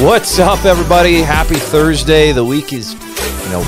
What's up, everybody? Happy Thursday. The week is,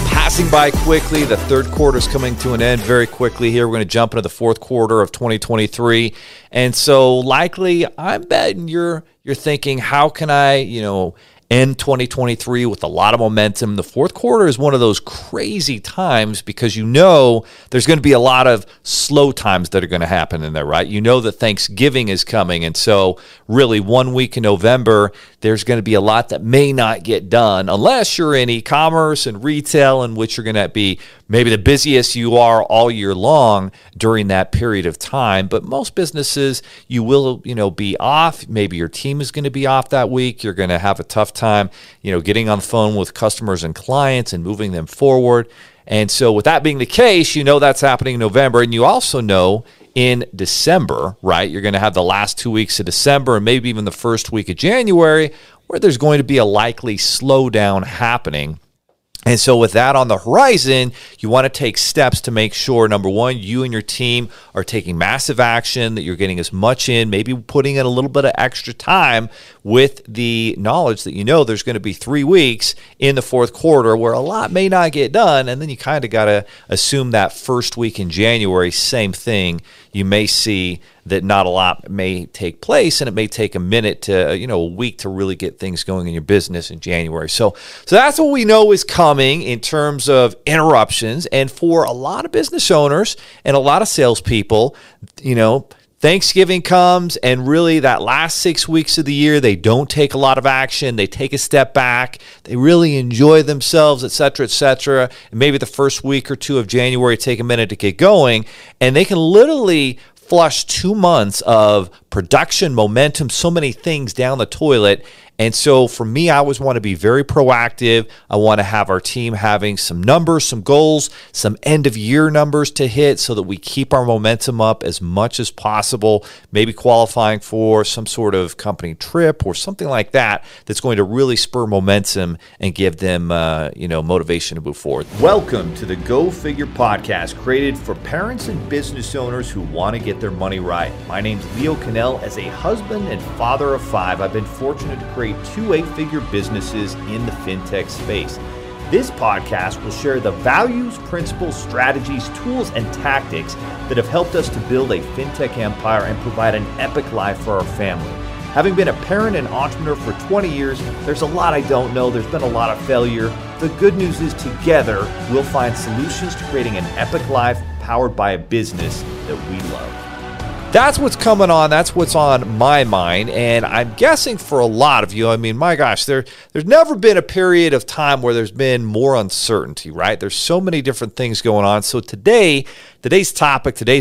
passing by quickly. The third quarter is coming to an end very quickly here. We're going to jump into the fourth quarter of 2023. And so likely, I'm betting you're thinking, how can I, end 2023 with a lot of momentum? The fourth quarter is one of those crazy times because there's going to be a lot of slow times that are going to happen in there, right? That Thanksgiving is coming, and so really 1 week in November, there's going to be a lot that may not get done unless you're in e-commerce and retail, in which you're going to be maybe the busiest you are all year long during that period of time. But most businesses, you will, be off. Maybe your team is going to be off that week. You're going to have a tough time, getting on the phone with customers and clients and moving them forward. And so with that being the case, that's happening in November. And you also know in December, right, you're going to have the last 2 weeks of December and maybe even the first week of January where there's going to be a likely slowdown happening. And so with that on the horizon, you want to take steps to make sure, number one, you and your team are taking massive action, that you're getting as much in, maybe putting in a little bit of extra time with the knowledge that there's going to be 3 weeks in the fourth quarter where a lot may not get done. And then you kind of got to assume that first week in January, same thing. You may see that not a lot may take place, and it may take a minute to, a week to really get things going in your business in January. So that's what we know is coming in terms of interruptions. And for a lot of business owners and a lot of salespeople, Thanksgiving comes, and really that last 6 weeks of the year, they don't take a lot of action. They take a step back. They really enjoy themselves, et cetera, et cetera. And maybe the first week or two of January, take a minute to get going, and they can literally flush 2 months of production, momentum, so many things down the toilet. And so for me, I always want to be very proactive. I want to have our team having some numbers, some goals, some end of year numbers to hit so that we keep our momentum up as much as possible, maybe qualifying for some sort of company trip or something like that that's going to really spur momentum and give them motivation to move forward. Welcome to the Go Figure Podcast, created for parents and business owners who want to get their money right. My name's Leo Canell. As a husband and father of five, I've been fortunate to create 2 8-figure businesses in the fintech space. This podcast will share the values, principles, strategies, tools, and tactics that have helped us to build a fintech empire and provide an epic life for our family. Having been a parent and entrepreneur for 20 years, there's a lot I don't know. There's been a lot of failure. The good news is together, we'll find solutions to creating an epic life powered by a business that we love. That's what's coming on. That's what's on my mind. And I'm guessing for a lot of you, my gosh, there's never been a period of time where there's been more uncertainty, right? There's so many different things going on. So today's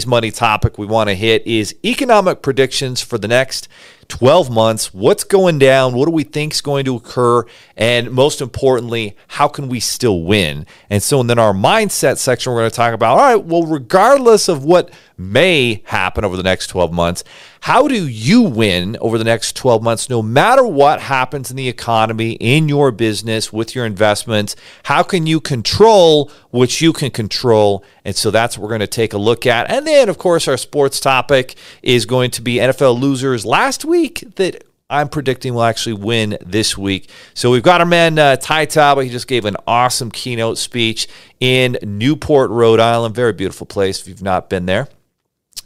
money topic we want to hit is economic predictions for the next 12 months. What's going down? What do we think is going to occur? And most importantly, how can we still win? And so then our mindset section, we're going to talk about, all right, well, regardless of what may happen over the next 12 months, how do you win over the next 12 months, no matter what happens in the economy, in your business, with your investments? How can you control what you can control? And so that's what we're going to take a look at. And then, of course, our sports topic is going to be NFL losers last week that I'm predicting will actually win this week. So we've got our man Ty Taba. He just gave an awesome keynote speech in Newport, Rhode Island. Very beautiful place if you've not been there.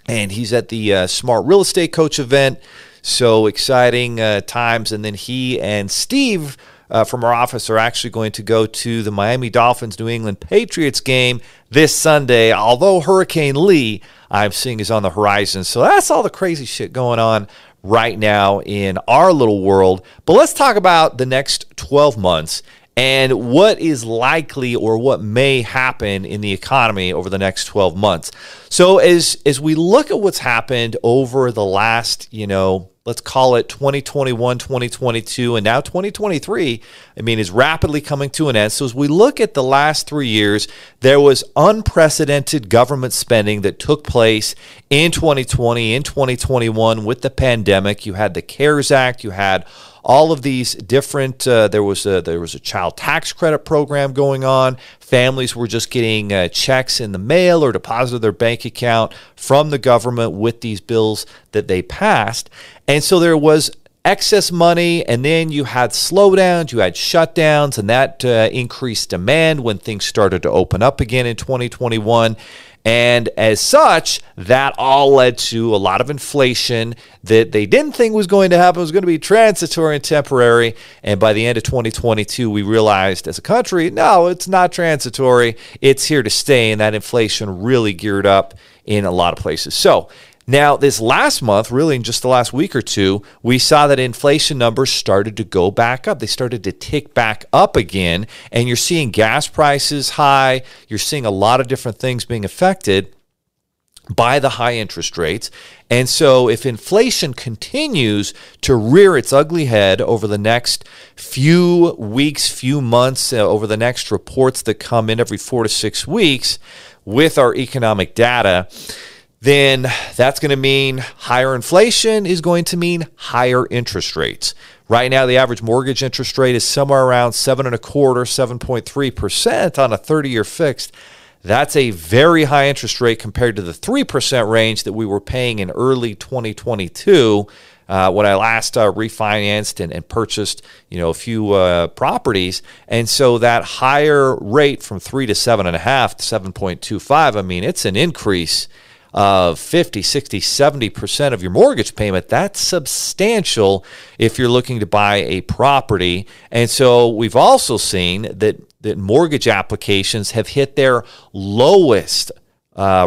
And he's at the Smart Real Estate Coach event. So exciting times. And then he and Steve from our office are actually going to go to the Miami Dolphins New England Patriots game this Sunday. Although Hurricane Lee, I'm seeing, is on the horizon. So that's all the crazy shit going on right now in our little world. But let's talk about the next 12 months. And what is likely or what may happen in the economy over the next 12 months. So as we look at what's happened over the last, let's call it 2021, 2022, and now 2023, is rapidly coming to an end. So as we look at the last 3 years, there was unprecedented government spending that took place in 2020, in 2021 with the pandemic. You had the CARES Act, you had all of these different, there was a child tax credit program going on. Families were just getting checks in the mail or deposited their bank account from the government with these bills that they passed. And so there was excess money, and then you had slowdowns, you had shutdowns, and that increased demand when things started to open up again in 2021. And as such, that all led to a lot of inflation that they didn't think was going to happen. It was going to be transitory and temporary. And by the end of 2022, we realized as a country, no, it's not transitory. It's here to stay. And that inflation really geared up in a lot of places. So now this last month, really in just the last week or two, we saw that inflation numbers started to go back up. They started to tick back up again, and you're seeing gas prices high. You're seeing a lot of different things being affected by the high interest rates. And so if inflation continues to rear its ugly head over the next few weeks, few months, over the next reports that come in every 4 to 6 weeks with our economic data, then that's going to mean higher inflation is going to mean higher interest rates. Right now, the average mortgage interest rate is somewhere around 7.25%, 7.3% on a 30-year fixed. That's a very high interest rate compared to the 3% range that we were paying in early 2022 when I last refinanced and purchased, a few properties. And so that higher rate from 3 to 7.5 to 7.25, I mean, it's an increase of 50, 60, 70% of your mortgage payment. That's substantial if you're looking to buy a property. And so we've also seen that mortgage applications have hit their lowest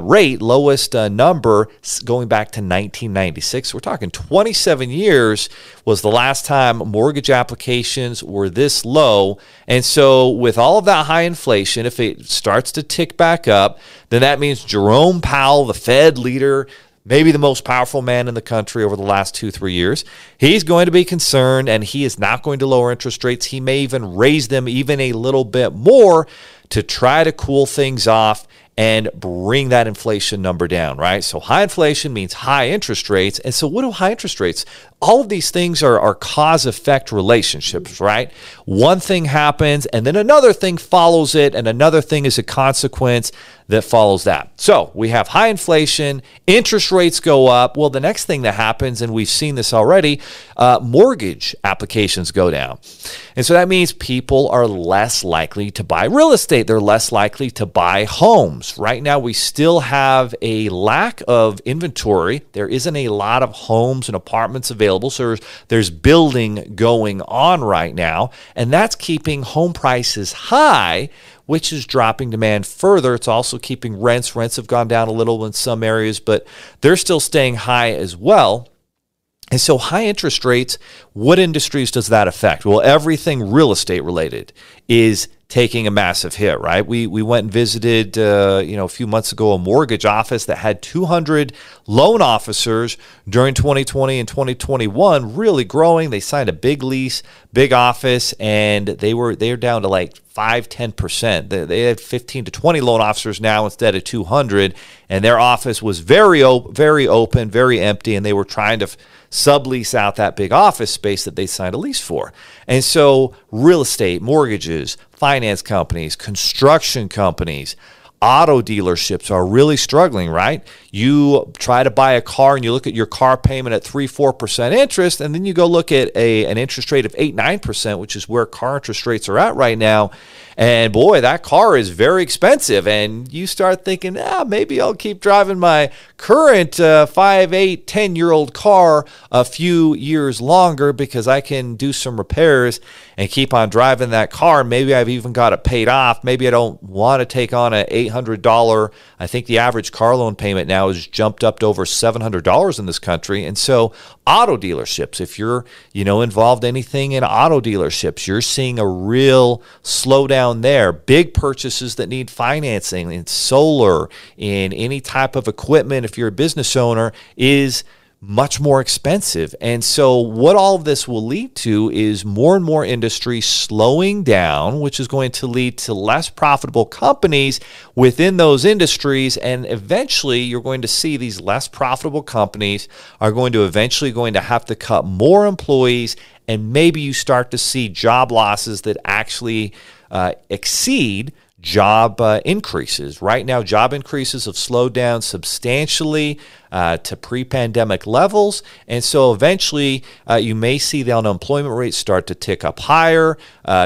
rate, lowest number going back to 1996. We're talking 27 years was the last time mortgage applications were this low. And so with all of that high inflation, if it starts to tick back up, then that means Jerome Powell, the Fed leader, maybe the most powerful man in the country over the last 2-3 years, he's going to be concerned, and he is not going to lower interest rates. He may even raise them even a little bit more to try to cool things off and bring that inflation number down, right? So high inflation means high interest rates. And so what do high interest rates? All of these things are cause-effect relationships, right? One thing happens, and then another thing follows it, and another thing is a consequence that follows that. So we have high inflation, interest rates go up. Well, the next thing that happens, and we've seen this already, mortgage applications go down. And so that means people are less likely to buy real estate. They're less likely to buy homes. Right now, we still have a lack of inventory. There isn't a lot of homes and apartments available, so there's building going on right now, and that's keeping home prices high, which is dropping demand further. It's also keeping rents. Rents have gone down a little in some areas, but they're still staying high as well. And so high interest rates, what industries does that affect? Well, everything real estate related is taking a massive hit, right? We went and visited, a few months ago, a mortgage office that had 200 loan officers during 2020 and 2021, really growing. They signed a big lease, big office, and they're down to like 5, 10%. They had 15 to 20 loan officers now instead of 200, and their office was very open, very empty, and they were trying to sublease out that big office space that they signed a lease for. And so real estate, mortgages, finance companies, construction companies, auto dealerships are really struggling, right? You try to buy a car and you look at your car payment at 3, 4% interest, and then you go look at an interest rate of 8, 9%, which is where car interest rates are at right now. And boy, that car is very expensive. And you start thinking, maybe I'll keep driving my current 5, 8, 10-year-old car a few years longer because I can do some repairs and keep on driving that car. Maybe I've even got it paid off. Maybe I don't want to take on an $800. I think the average car loan payment now has jumped up to over $700 in this country. And so auto dealerships, if you're involved anything in auto dealerships, you're seeing a real slowdown there. Big purchases that need financing in solar, in any type of equipment, if you're a business owner, is much more expensive. And so what all of this will lead to is more and more industry slowing down, which is going to lead to less profitable companies within those industries. And eventually you're going to see these less profitable companies are going to have to cut more employees, and maybe you start to see job losses that actually exceed job increases. Right now, job increases have slowed down substantially. to pre-pandemic levels. And so eventually you may see the unemployment rate start to tick up higher.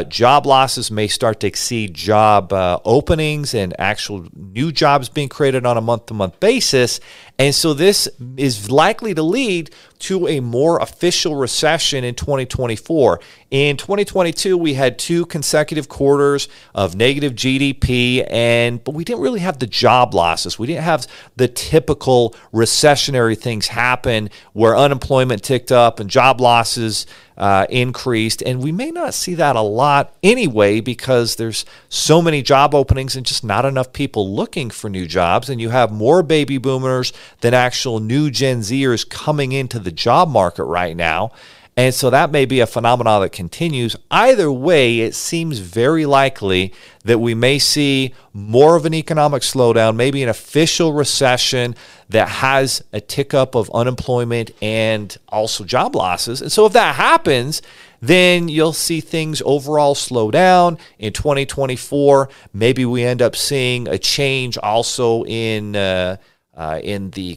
Job losses may start to exceed job openings and actual new jobs being created on a month-to-month basis. And so this is likely to lead to a more official recession in 2024. In 2022, we had 2 consecutive quarters of negative GDP, but we didn't really have the job losses. We didn't have the typical recessionary things happen where unemployment ticked up and job losses increased, and we may not see that a lot anyway because there's so many job openings and just not enough people looking for new jobs, and you have more baby boomers than actual new Gen Zers coming into the job market right now. And so that may be a phenomenon that continues. Either way, it seems very likely that we may see more of an economic slowdown, maybe an official recession that has a tick up of unemployment and also job losses. And so if that happens, then you'll see things overall slow down in 2024. Maybe we end up seeing a change also in the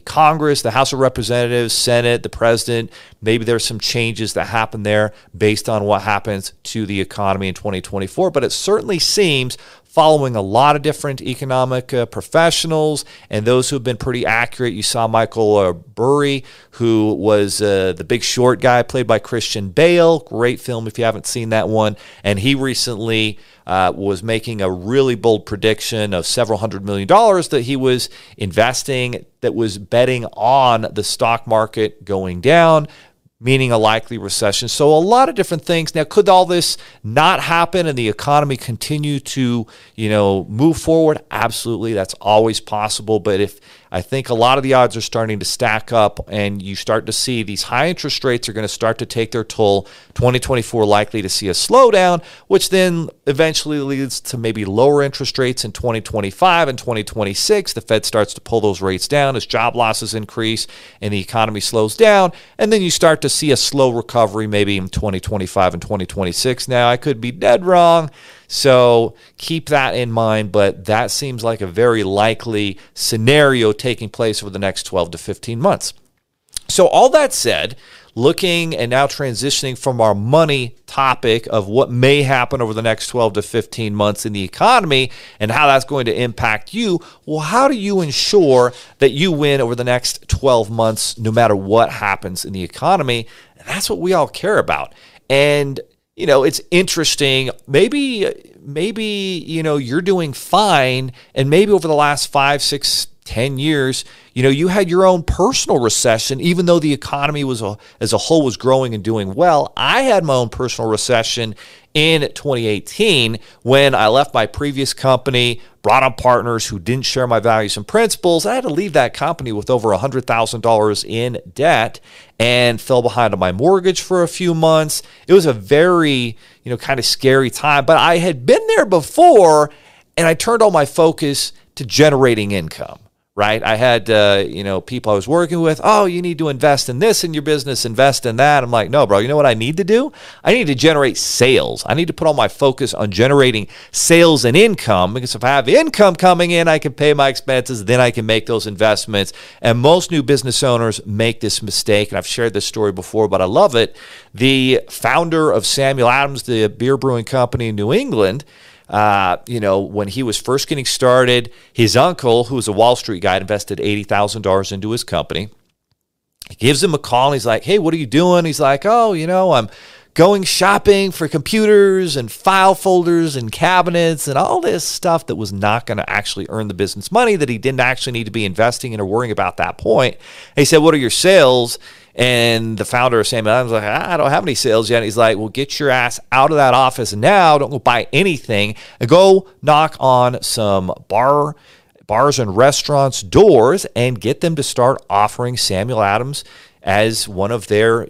Congress, the House of Representatives, Senate, the President. Maybe there's some changes that happen there based on what happens to the economy in 2024. But it certainly seems, following a lot of different economic professionals and those who have been pretty accurate. You saw Michael Burry, who was the Big Short guy, played by Christian Bale. Great film if you haven't seen that one. And he recently was making a really bold prediction of several $100 million that he was investing that was betting on the stock market going down, meaning a likely recession. So a lot of different things. Now, could all this not happen and the economy continue to, move forward? Absolutely. That's always possible. But I think a lot of the odds are starting to stack up, and you start to see these high interest rates are going to start to take their toll. 2024 likely to see a slowdown, which then eventually leads to maybe lower interest rates in 2025 and 2026. The Fed starts to pull those rates down as job losses increase and the economy slows down. And then you start to see a slow recovery maybe in 2025 and 2026. Now, I could be dead wrong, so keep that in mind, but that seems like a very likely scenario taking place over the next 12 to 15 months. So all that said, looking and now transitioning from our money topic of what may happen over the next 12 to 15 months in the economy and how that's going to impact you, well, how do you ensure that you win over the next 12 months no matter what happens in the economy? And that's what we all care about. And it's interesting. Maybe you're doing fine, and maybe over the last 5, 6, 10 years, you had your own personal recession, even though the economy as a whole was growing and doing well. I had my own personal recession in 2018 when I left my previous company, brought on partners who didn't share my values and principles. I had to leave that company with over $100,000 in debt and fell behind on my mortgage for a few months. It was a very, kind of scary time, but I had been there before, and I turned all my focus to generating income. Right? I had, people I was working with, oh, you need to invest in this in your business, invest in that. I'm like, no, bro, you know what I need to do? I need to generate sales. I need to put all my focus on generating sales and income, because if I have income coming in, I can pay my expenses, then I can make those investments. And most new business owners make this mistake, and I've shared this story before, but I love it. The founder of Samuel Adams, the beer brewing company in New England, when he was first getting started, his uncle, who was a Wall Street guy, invested $80,000 into his company. He gives him a call, and he's like, hey, what are you doing? He's like, oh, I'm going shopping for computers and file folders and cabinets and all this stuff that was not going to actually earn the business money that he didn't actually need to be investing in or worrying about at that point. And he said, what are your sales? And the founder of Samuel Adams was like, I don't have any sales yet. And he's like, well, get your ass out of that office now. Don't go buy anything. And go knock on some bars and restaurants' doors and get them to start offering Samuel Adams as one of their,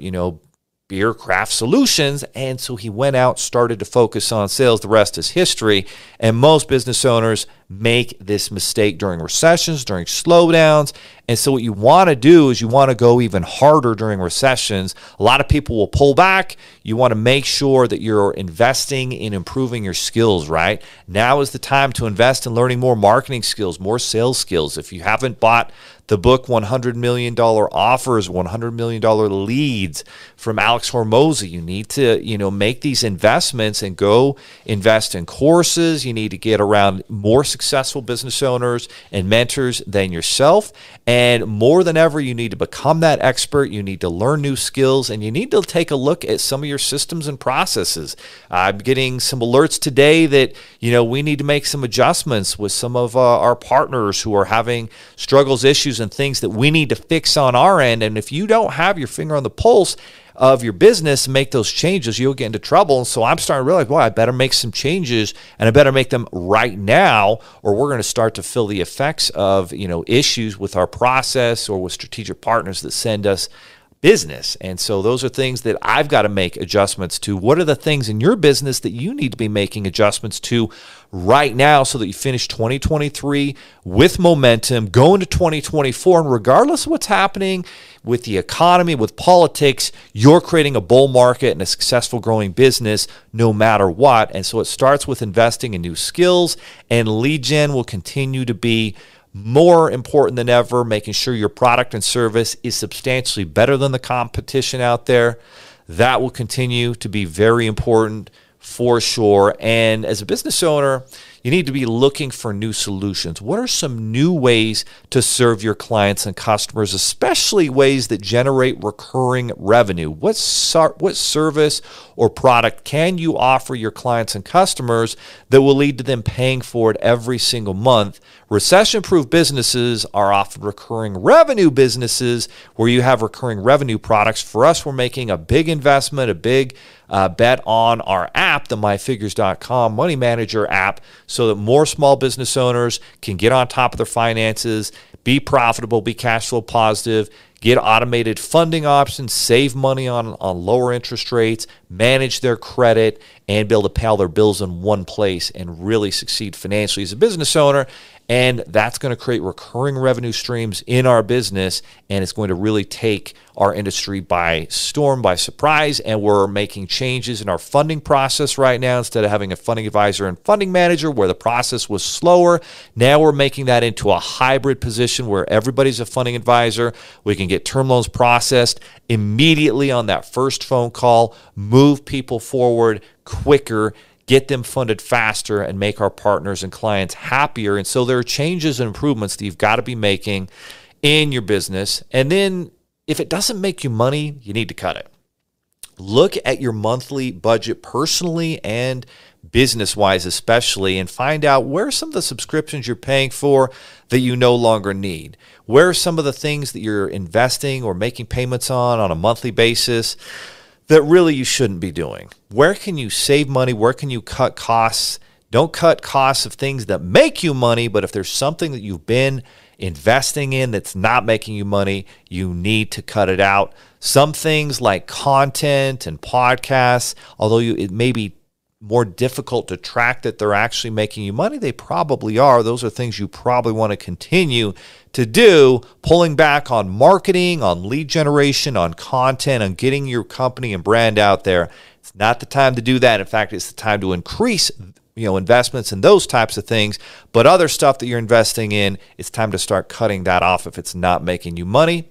beer craft solutions. And so he went out, started to focus on sales. The rest is history. And most business owners make this mistake during recessions, during slowdowns. And so what you want to do is you want to go even harder during recessions. A lot of people will pull back. You want to make sure that you're investing in improving your skills, right? Now is the time to invest in learning more marketing skills, more sales skills. If you haven't bought The book $100 Million Offers, $100 Million Leads from Alex Hormozi. You need to, make these investments and go invest in courses. You need to get around more successful business owners and mentors than yourself. And more than ever, you need to become that expert. You need to learn new skills, and you need to take a look at some of your systems and processes. I'm getting some alerts today that, we need to make some adjustments with some of our partners who are having struggles, issues, and things that we need to fix on our end. And if you don't have your finger on the pulse of your business, make those changes, you'll get into trouble. And so I'm starting to realize, well, I better make some changes, and I better make them right now, or we're going to start to feel the effects of, issues with our process or with strategic partners that send us business. And so those are things that I've got to make adjustments to. What are the things in your business that you need to be making adjustments to right now so that you finish 2023 with momentum, go into 2024, and regardless of what's happening with the economy, with politics, you're creating a bull market and a successful growing business no matter what. And so it starts with investing in new skills, and lead gen will continue to be more important than ever, making sure your product and service is substantially better than the competition out there. That will continue to be very important for sure. And as a business owner, you need to be looking for new solutions. What are some new ways to serve your clients and customers, especially ways that generate recurring revenue? What service or product can you offer your clients and customers that will lead to them paying for it every single month? Recession-proof businesses are often recurring revenue businesses where you have recurring revenue products. For us, we're making a big investment, a big bet on our app, the MyFigures.com Money Manager app, so that more small business owners can get on top of their finances, be profitable, be cash flow positive, get automated funding options, save money on lower interest rates, manage their credit, and be able to pay all their bills in one place and really succeed financially as a business owner. And that's going to create recurring revenue streams in our business, and it's going to really take our industry by storm, by surprise. And we're making changes in our funding process right now. Instead of having a funding advisor and funding manager where the process was slower, now we're making that into a hybrid position where everybody's a funding advisor. We can get term loans processed immediately on that first phone call, move people forward quicker, get them funded faster, and make our partners and clients happier. And so there are changes and improvements that you've got to be making in your business. And then if it doesn't make you money, you need to cut it. Look at your monthly budget personally and business-wise especially, and find out where are some of the subscriptions you're paying for that you no longer need. Where are some of the things that you're investing or making payments on a monthly basis that really you shouldn't be doing? Where can you save money? Where can you cut costs? Don't cut costs of things that make you money, but if there's something that you've been investing in that's not making you money, you need to cut it out. Some things like content and podcasts, although it may be more difficult to track that they're actually making you money, they probably are. Those are things you probably want to continue to do, pulling back on marketing, on lead generation, on content, on getting your company and brand out there. It's not the time to do that. In fact, it's the time to increase investments in those types of things. But other stuff that you're investing in, it's time to start cutting that off if it's not making you money.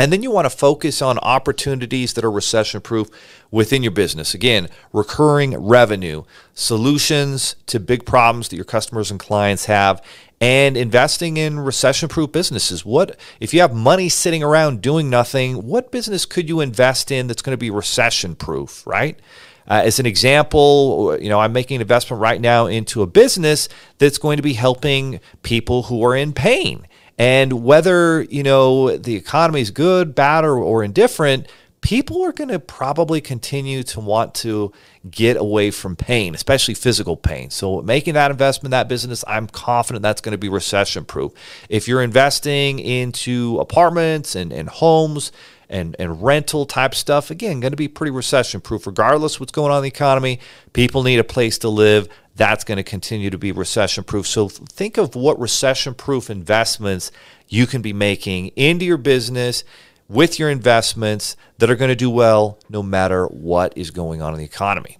And then you want to focus on opportunities that are recession-proof within your business. Again, recurring revenue, solutions to big problems that your customers and clients have, and investing in recession-proof businesses. What if you have money sitting around doing nothing, what business could you invest in that's going to be recession-proof, right? As an example, I'm making an investment right now into a business that's going to be helping people who are in pain. And whether, the economy is good, bad, or indifferent, people are going to probably continue to want to get away from pain, especially physical pain. So making that investment, that business, I'm confident that's going to be recession-proof. If you're investing into apartments and homes and rental type stuff, again, going to be pretty recession-proof. Regardless of what's going on in the economy, people need a place to live. That's going to continue to be recession-proof. So think of what recession-proof investments you can be making into your business with your investments that are going to do well no matter what is going on in the economy.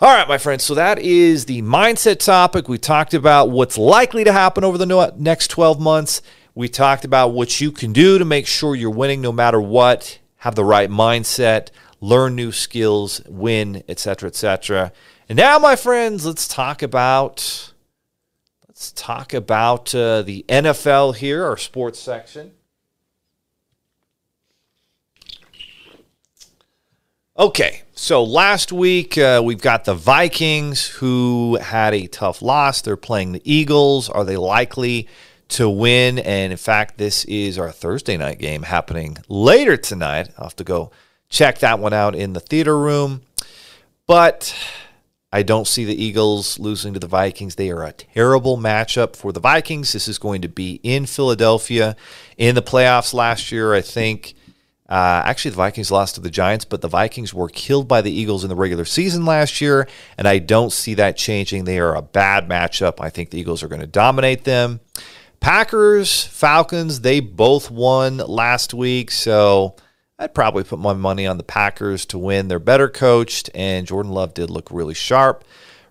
All right, my friends, so that is the mindset topic. We talked about what's likely to happen over the next 12 months. We talked about what you can do to make sure you're winning no matter what, have the right mindset, learn new skills, win, etc., etc. And now, my friends, let's talk about the NFL here, our sports section. Okay, so last week we've got the Vikings, who had a tough loss. They're playing the Eagles. Are they likely to win? And in fact, this is our Thursday night game happening later tonight. I'll have to go check that one out in the theater room. But I don't see the Eagles losing to the Vikings. They are a terrible matchup for the Vikings. This is going to be in Philadelphia. In the playoffs last year, I think, actually the Vikings lost to the Giants, but the Vikings were killed by the Eagles in the regular season last year, and I don't see that changing. They are a bad matchup. I think the Eagles are going to dominate them. Packers, Falcons, they both won last week, so I'd probably put my money on the Packers to win. They're better coached, and Jordan Love did look really sharp.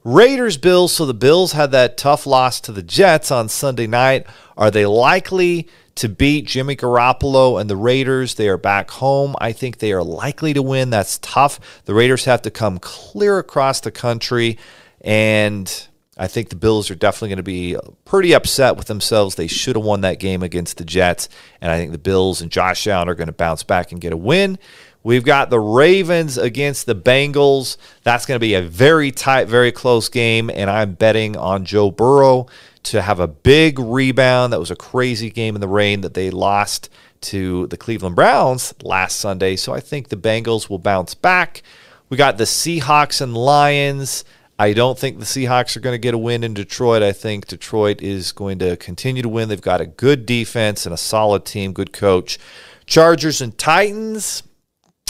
Raiders, Bills, so the Bills had that tough loss to the Jets on Sunday night. Are they likely to beat Jimmy Garoppolo and the Raiders? They are back home. I think they are likely to win. That's tough. The Raiders have to come clear across the country, and I think the Bills are definitely going to be pretty upset with themselves. They should have won that game against the Jets, and I think the Bills and Josh Allen are going to bounce back and get a win. We've got the Ravens against the Bengals. That's going to be a very tight, very close game, and I'm betting on Joe Burrow to have a big rebound. That was a crazy game in the rain that they lost to the Cleveland Browns last Sunday, so I think the Bengals will bounce back. We got the Seahawks and Lions. I don't think the Seahawks are going to get a win in Detroit. I think Detroit is going to continue to win. They've got a good defense and a solid team, good coach. Chargers and Titans,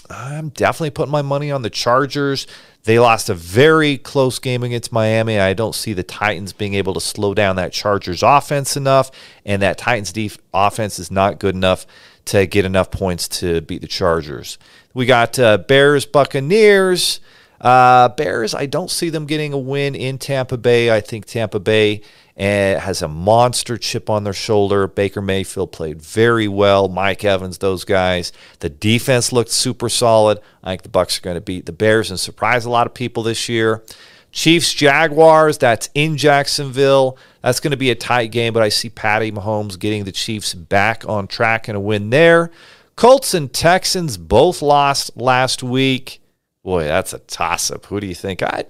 I'm definitely putting my money on the Chargers. They lost a very close game against Miami. I don't see the Titans being able to slow down that Chargers offense enough, and that Titans offense is not good enough to get enough points to beat the Chargers. We got Bears, Buccaneers. Bears, I don't see them getting a win in Tampa Bay. I think Tampa Bay has a monster chip on their shoulder. Baker Mayfield played very well. Mike Evans, those guys. The defense looked super solid. I think the Bucs are going to beat the Bears and surprise a lot of people this year. Chiefs, Jaguars, that's in Jacksonville. That's going to be a tight game, but I see Patty Mahomes getting the Chiefs back on track and a win there. Colts and Texans both lost last week. Boy, that's a toss-up. Who do you think? I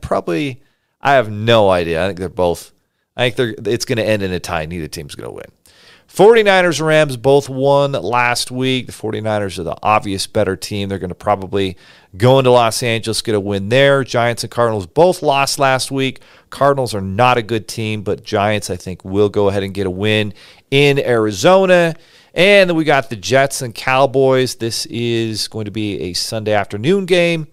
have no idea. It's going to end in a tie. Neither team's going to win. 49ers and Rams both won last week. The 49ers are the obvious better team. They're going to probably go into Los Angeles, get a win there. Giants and Cardinals both lost last week. Cardinals are not a good team, but Giants, I think, will go ahead and get a win in Arizona. And then we got the Jets and Cowboys. This is going to be a Sunday afternoon game.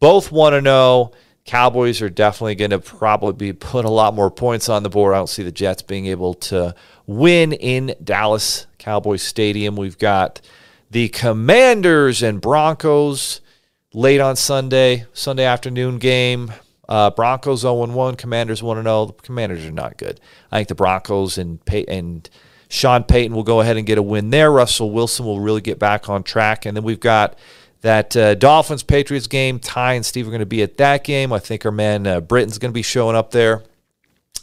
Both 1-0. Cowboys are definitely going to probably put a lot more points on the board. I don't see the Jets being able to win in Dallas Cowboys Stadium. We've got the Commanders and Broncos late on Sunday afternoon game. Broncos 0-1, Commanders 1-0. The Commanders are not good. I think the Broncos and Sean Payton will go ahead and get a win there. Russell Wilson will really get back on track. And then we've got that Dolphins-Patriots game. Ty and Steve are going to be at that game. I think our man Britton's going to be showing up there.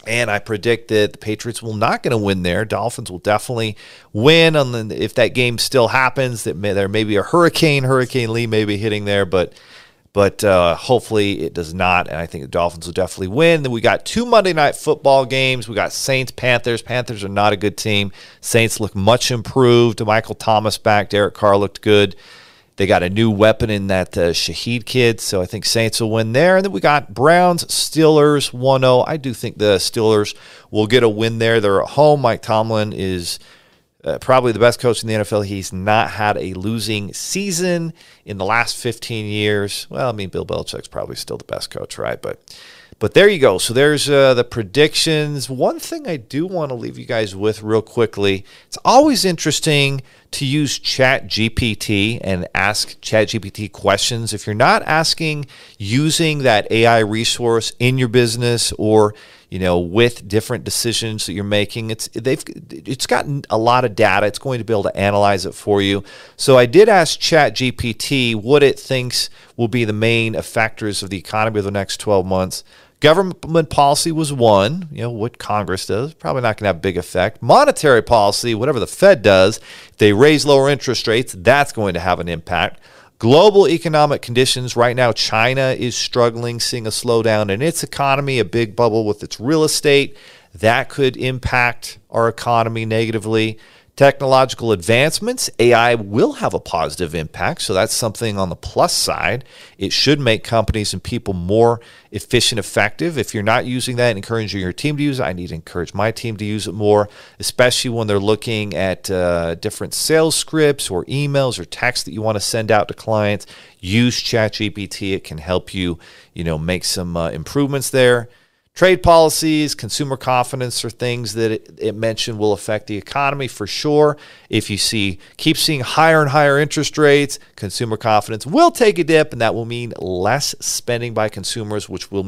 And I predict that the Patriots will not going to win there. Dolphins will definitely win. And if that game still happens, there may be a hurricane. Hurricane Lee may be hitting there, but hopefully it does not. And I think the Dolphins will definitely win. Then we got two Monday night football games. We got Saints-Panthers. Panthers are not a good team. Saints look much improved. Michael Thomas back. Derek Carr looked good. They got a new weapon in that Shaheed kid, so I think Saints will win there. And then we got Browns, Steelers, 1-0. I do think the Steelers will get a win there. They're at home. Mike Tomlin is probably the best coach in the NFL. He's not had a losing season in the last 15 years. Well, I mean, Bill Belichick's probably still the best coach, right? But there you go. So there's the predictions. One thing I do want to leave you guys with real quickly, it's always interesting to use ChatGPT and ask ChatGPT questions. If you're not using that AI resource in your business or with different decisions that you're making, it's gotten a lot of data. It's going to be able to analyze it for you. So I did ask ChatGPT what it thinks will be the main factors of the economy of the next 12 months. Government policy was one, what Congress does, probably not going to have a big effect. Monetary policy, whatever the Fed does, if they raise lower interest rates, that's going to have an impact. Global economic conditions, right now China is struggling, seeing a slowdown in its economy, a big bubble with its real estate. That could impact our economy negatively. Technological advancements, AI will have a positive impact, so that's something on the plus side. It should make companies and people more efficient, effective. If you're not using that and encouraging your team to use it, I need to encourage my team to use it more, especially when they're looking at different sales scripts or emails or texts that you want to send out to clients. Use ChatGPT. It can help you, make some improvements there. Trade policies, consumer confidence are things that it mentioned will affect the economy for sure. If you keep seeing higher and higher interest rates, consumer confidence will take a dip, and that will mean less spending by consumers, which will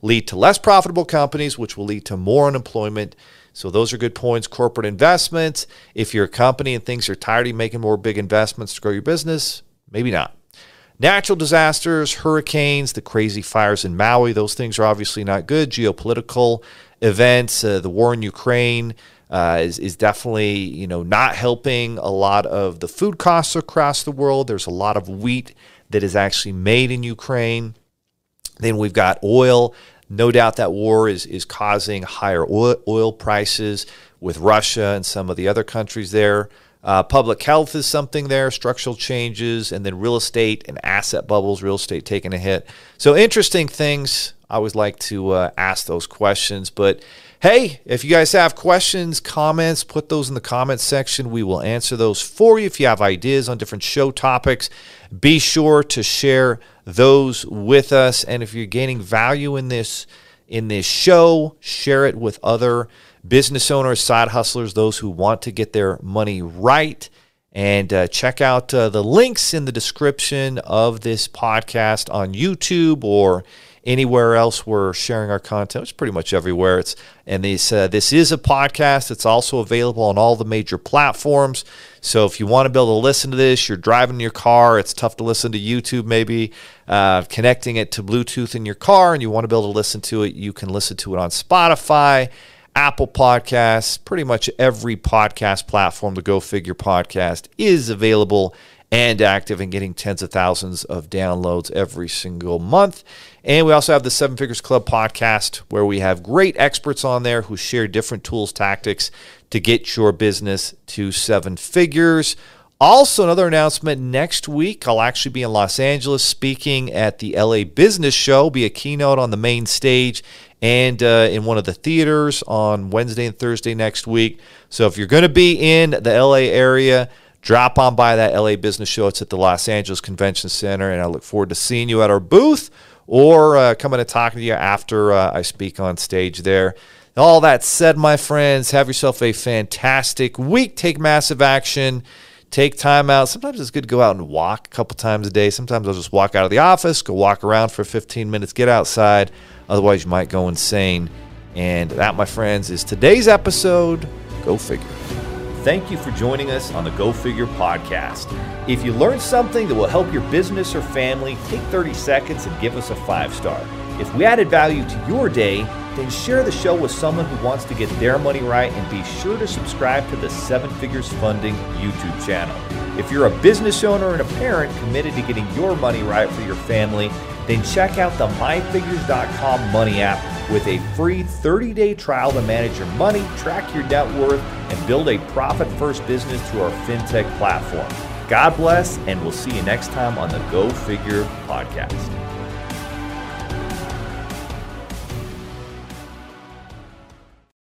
lead to less profitable companies, which will lead to more unemployment. So those are good points. Corporate investments, if you're a company and things are tired of making more big investments to grow your business, maybe not. Natural disasters, hurricanes, the crazy fires in Maui, those things are obviously not good. Geopolitical events, the war in Ukraine is definitely not helping. A lot of the food costs across the world. There's a lot of wheat that is actually made in Ukraine. Then we've got oil. No doubt that war is causing higher oil prices with Russia and some of the other countries there. Public health is something there, structural changes, and then real estate and asset bubbles, real estate taking a hit. So interesting things. I always like to ask those questions. But hey, if you guys have questions, comments, put those in the comments section. We will answer those for you. If you have ideas on different show topics, be sure to share those with us. And if you're gaining value in this show, share it with other business owners, side hustlers, those who want to get their money right. And check out the links in the description of this podcast on YouTube or anywhere else we're sharing our content. It's pretty much everywhere. This is a podcast. It's also available on all the major platforms. So if you want to be able to listen to this, you're driving your car, it's tough to listen to YouTube maybe, connecting it to Bluetooth in your car, and you want to be able to listen to it, you can listen to it on Spotify, Apple Podcasts, pretty much every podcast platform. The Go Figure Podcast is available and active and getting tens of thousands of downloads every single month. And we also have the 7 Figures Club podcast, where we have great experts on there who share different tools, tactics to get your business to 7 figures. Also, another announcement, next week I'll actually be in Los Angeles speaking at the LA Business Show, be a keynote on the main stage and in one of the theaters on Wednesday and Thursday next week. So if you're going to be in the LA area, drop on by that LA Business Show. It's at the Los Angeles Convention Center, and I look forward to seeing you at our booth or coming and talking to you after I speak on stage there. All that said, my friends, have yourself a fantastic week. Take massive action. Take time out. Sometimes it's good to go out and walk a couple times a day. Sometimes I'll just walk out of the office, go walk around for 15 minutes, get outside. Otherwise, you might go insane. And that, my friends, is today's episode. Go Figure. Thank you for joining us on the Go Figure Podcast. If you learned something that will help your business or family, take 30 seconds and give us a 5-star. If we added value to your day, then share the show with someone who wants to get their money right, and be sure to subscribe to the 7 Figures Funding YouTube channel. If you're a business owner and a parent committed to getting your money right for your family, then check out the MyFigures.com money app with a free 30-day trial to manage your money, track your net worth, and build a profit-first business through our fintech platform. God bless, and we'll see you next time on the Go Figure Podcast.